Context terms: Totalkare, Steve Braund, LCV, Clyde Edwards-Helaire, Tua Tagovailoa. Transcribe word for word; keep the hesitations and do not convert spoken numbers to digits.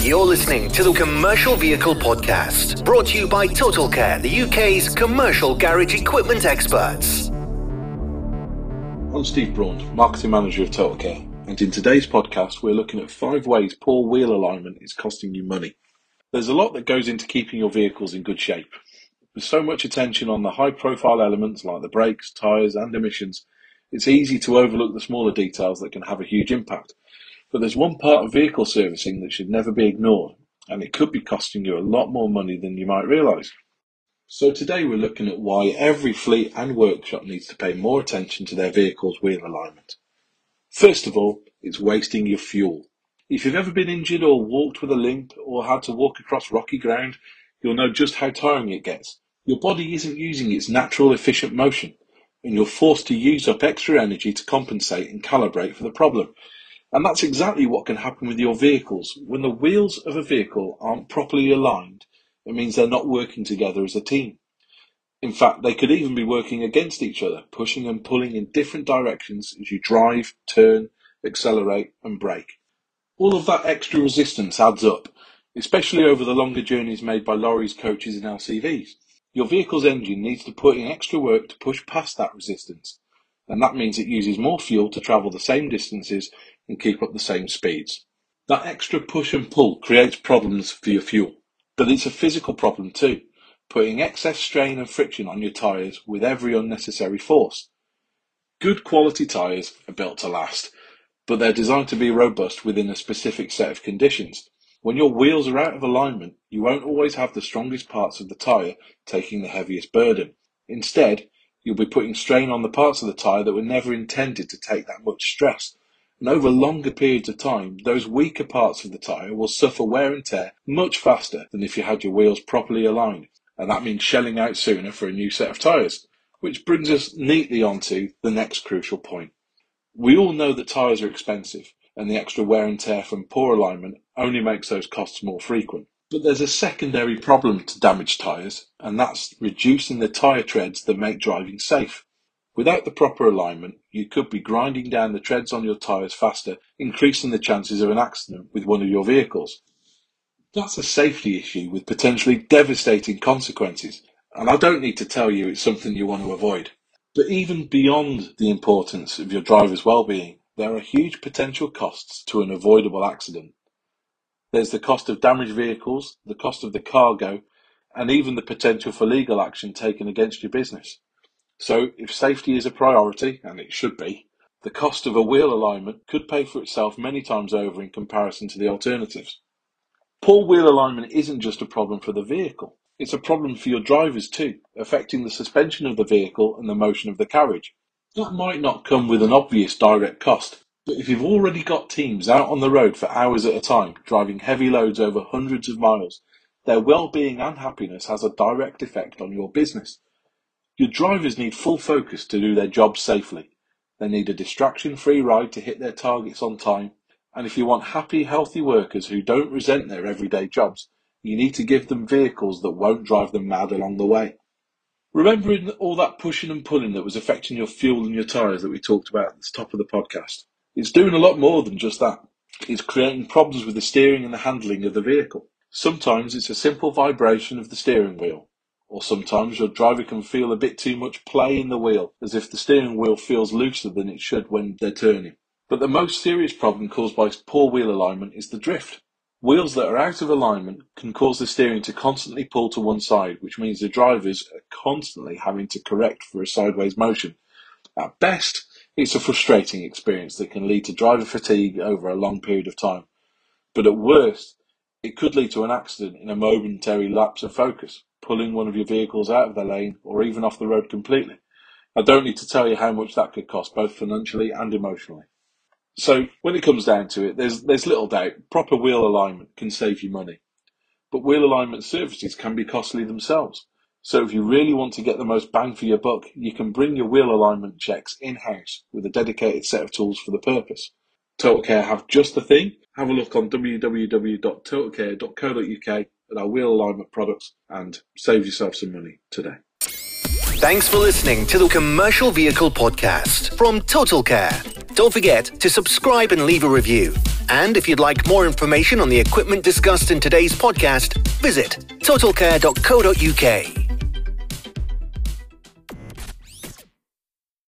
You're listening to the Commercial Vehicle Podcast, brought to you by Totalkare, the U K's commercial garage equipment experts. I'm Steve Braund, Marketing Manager of Totalkare, and in today's podcast we're looking at five ways poor wheel alignment is costing you money. There's a lot that goes into keeping your vehicles in good shape. With so much attention on the high-profile elements like the brakes, tyres and emissions, it's easy to overlook the smaller details that can have a huge impact. But there's one part of vehicle servicing that should never be ignored, and it could be costing you a lot more money than you might realise. So today we're looking at why every fleet and workshop needs to pay more attention to their vehicle's wheel alignment. First of all, it's wasting your fuel. If you've ever been injured or walked with a limp or had to walk across rocky ground, you'll know just how tiring it gets. Your body isn't using its natural efficient motion, and you're forced to use up extra energy to compensate and calibrate for the problem. And that's exactly what can happen with your vehicles. When the wheels of a vehicle aren't properly aligned, it means they're not working together as a team. In fact, they could even be working against each other, pushing and pulling in different directions as you drive, turn, accelerate and brake. All of that extra resistance adds up, especially over the longer journeys made by lorries, coaches and L C Vs. Your vehicle's engine needs to put in extra work to push past that resistance, and that means it uses more fuel to travel the same distances and keep up the same speeds. That extra push and pull creates problems for your fuel, but it's a physical problem too, putting excess strain and friction on your tyres with every unnecessary force. Good quality tyres are built to last, but they're designed to be robust within a specific set of conditions. When your wheels are out of alignment, you won't always have the strongest parts of the tyre taking the heaviest burden. Instead, you'll be putting strain on the parts of the tyre that were never intended to take that much stress. And over longer periods of time, those weaker parts of the tyre will suffer wear and tear much faster than if you had your wheels properly aligned. And that means shelling out sooner for a new set of tyres, which brings us neatly onto the next crucial point. We all know that tyres are expensive, and the extra wear and tear from poor alignment only makes those costs more frequent. But there's a secondary problem to damaged tyres, and that's reducing the tyre treads that make driving safe. Without the proper alignment, you could be grinding down the treads on your tyres faster, increasing the chances of an accident with one of your vehicles. That's a safety issue with potentially devastating consequences, and I don't need to tell you it's something you want to avoid. But even beyond the importance of your driver's well-being, there are huge potential costs to an avoidable accident. There's the cost of damaged vehicles, the cost of the cargo, and even the potential for legal action taken against your business. So, if safety is a priority, and it should be, the cost of a wheel alignment could pay for itself many times over in comparison to the alternatives. Poor wheel alignment isn't just a problem for the vehicle, it's a problem for your drivers too, affecting the suspension of the vehicle and the motion of the carriage. That might not come with an obvious direct cost, but if you've already got teams out on the road for hours at a time, driving heavy loads over hundreds of miles, their well-being and happiness has a direct effect on your business. Your drivers need full focus to do their job safely. They need a distraction-free ride to hit their targets on time. And if you want happy, healthy workers who don't resent their everyday jobs, you need to give them vehicles that won't drive them mad along the way. Remembering all that pushing and pulling that was affecting your fuel and your tyres that we talked about at the top of the podcast, it's doing a lot more than just that. It's creating problems with the steering and the handling of the vehicle. Sometimes it's a simple vibration of the steering wheel. Or sometimes your driver can feel a bit too much play in the wheel, as if the steering wheel feels looser than it should when they're turning. But the most serious problem caused by poor wheel alignment is the drift. Wheels that are out of alignment can cause the steering to constantly pull to one side, which means the drivers are constantly having to correct for a sideways motion. At best, it's a frustrating experience that can lead to driver fatigue over a long period of time. But at worst, it could lead to an accident in a momentary lapse of focus, pulling one of your vehicles out of the lane or even off the road completely. I don't need to tell you how much that could cost, both financially and emotionally. So when it comes down to it, there's there's little doubt proper wheel alignment can save you money. But wheel alignment services can be costly themselves. So if you really want to get the most bang for your buck, you can bring your wheel alignment checks in-house with a dedicated set of tools for the purpose. Totalkare have just the thing. Have a look on w w w dot totalkare dot co dot u k at our wheel alignment products and save yourself some money today. Thanks for listening to the Commercial Vehicle Podcast from Totalkare. Don't forget to subscribe and leave a review. And if you'd like more information on the equipment discussed in today's podcast, visit totalkare dot co dot U K.